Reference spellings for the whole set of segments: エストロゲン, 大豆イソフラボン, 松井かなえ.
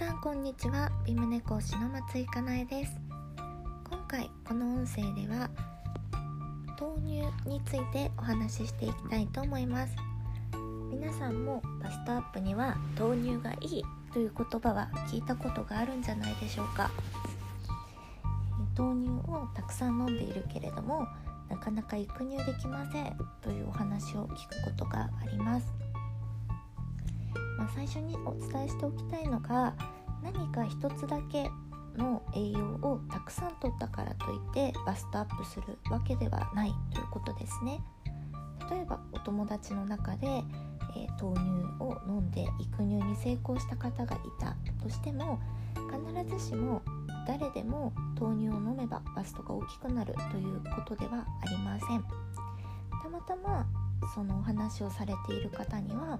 さんこんにちは、ビム猫推しの松井かなえです。今回この音声では豆乳についてお話ししていきたいと思います。皆さんもバストアップには豆乳がいいという言葉は聞いたことがあるんじゃないでしょうか。豆乳をたくさん飲んでいるけれどもなかなか育乳できませんというお話を聞くことがあります。最初にお伝えしておきたいのが、何か一つだけの栄養をたくさん取ったからといってバストアップするわけではないということですね。例えばお友達の中で、豆乳を飲んで育乳に成功した方がいたとしても、必ずしも誰でも豆乳を飲めばバストが大きくなるということではありません。たまたまそのお話をされている方には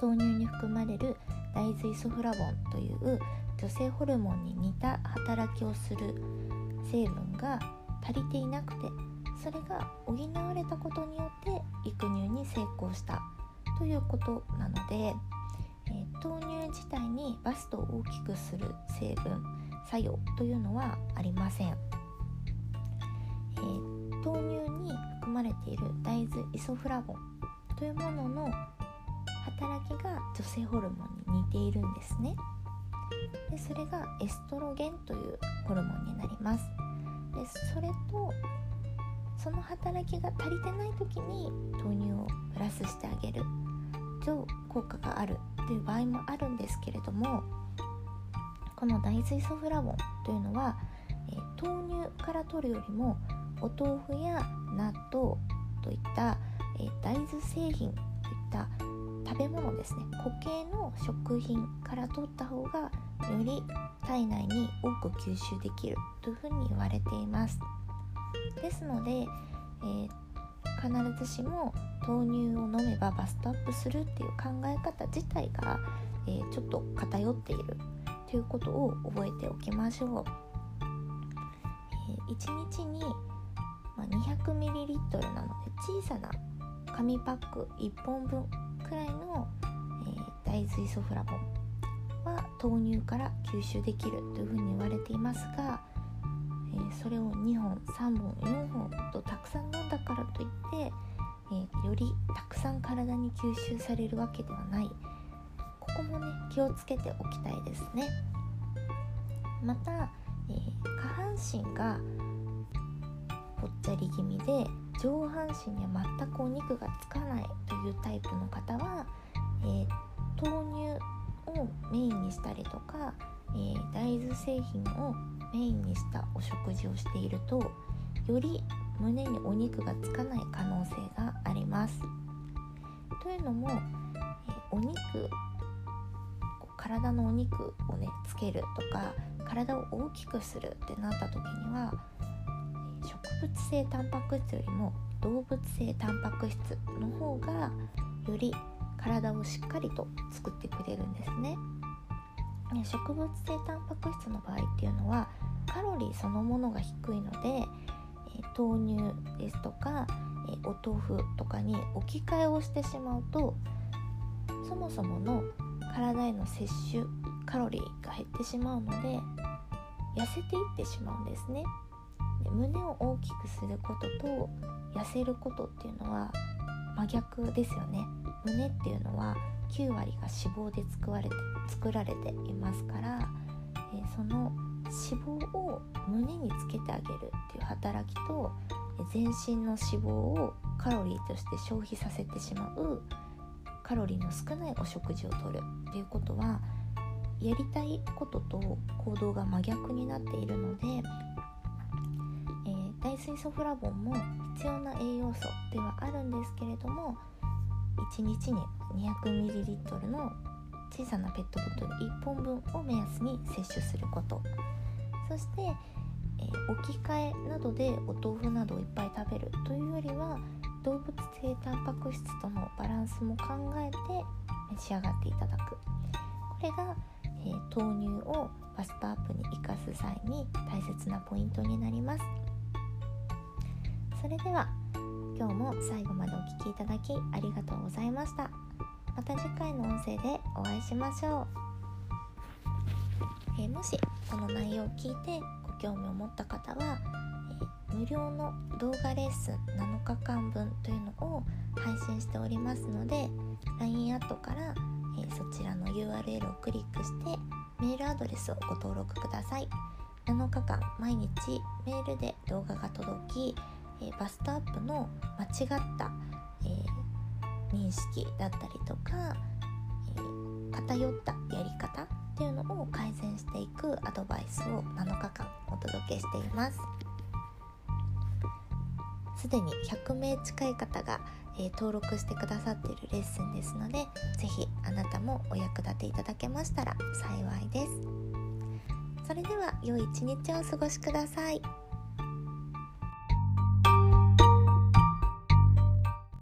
豆乳に含まれる大豆イソフラボンという女性ホルモンに似た働きをする成分が足りていなくて、それが補われたことによって育乳に成功したということなので、豆乳自体にバストを大きくする成分作用というのはありません。豆乳に含まれている大豆イソフラボンというものの働きが女性ホルモンに似ているんですね。でそれがエストロゲンというホルモンになります。でそれとその働きが足りてない時に豆乳をプラスしてあげると効果があるという場合もあるんですけれども、この大豆イソフラボンというのは豆乳から取るよりもお豆腐や納豆といった大豆製品といった食べ物ですね、固形の食品から取った方がより体内に多く吸収できるというふうに言われています。ですので、必ずしも豆乳を飲めばバストアップするっていう考え方自体が、ちょっと偏っているということを覚えておきましょう。1日に 200ml なので小さな紙パック1本分くらいの、大豆イソフラボンは豆乳から吸収できるというふうに言われていますが、それを2本、3本、4本とたくさん飲んだからといって、よりたくさん体に吸収されるわけではない。ここもね、気をつけておきたいですね。また、下半身がぽっちゃり気味で上半身には全くお肉がつかないというタイプの方は、豆乳をメインにしたりとか、大豆製品をメインにしたお食事をしていると、より胸にお肉がつかない可能性があります。というのも、お肉、体のお肉をね、つけるとか体を大きくするってなった時には、植物性タンパク質よりも動物性タンパク質の方がより体をしっかりと作ってくれるんですね。植物性タンパク質の場合っていうのはカロリーそのものが低いので、豆乳ですとかお豆腐とかに置き換えをしてしまうと、そもそもの体への摂取カロリーが減ってしまうので痩せていってしまうんですね。胸を大きくすることと痩せることっていうのは真逆ですよね。胸っていうのは9割が脂肪で作られていますから、その脂肪を胸につけてあげるっていう働きと、全身の脂肪をカロリーとして消費させてしまうカロリーの少ないお食事をとるっていうことは、やりたいことと行動が真逆になっているので、大豆イソフラボンも必要な栄養素ではあるんですけれども、1日に 200ml の小さなペットボトル1本分を目安に摂取すること、そして、置き換えなどでお豆腐などをいっぱい食べるというよりは、動物性タンパク質とのバランスも考えて召し上がっていただく、これが、豆乳をバストアップに生かす際に大切なポイントになります。それでは今日も最後までお聞きいただきありがとうございました。また次回の音声でお会いしましょう。もしこの内容を聞いてご興味を持った方は、無料の動画レッスン7日間分というのを配信しておりますので、 LINE アットから、そちらの URL をクリックしてメールアドレスをご登録ください。7日間毎日メールで動画が届き、バストアップの間違った、認識だったりとか、偏ったやり方っていうのを改善していくアドバイスを7日間お届けしています。すでに100名近い方が、登録してくださっているレッスンですので、ぜひあなたもお役立ていただけましたら幸いです。それでは良い一日をお過ごしください。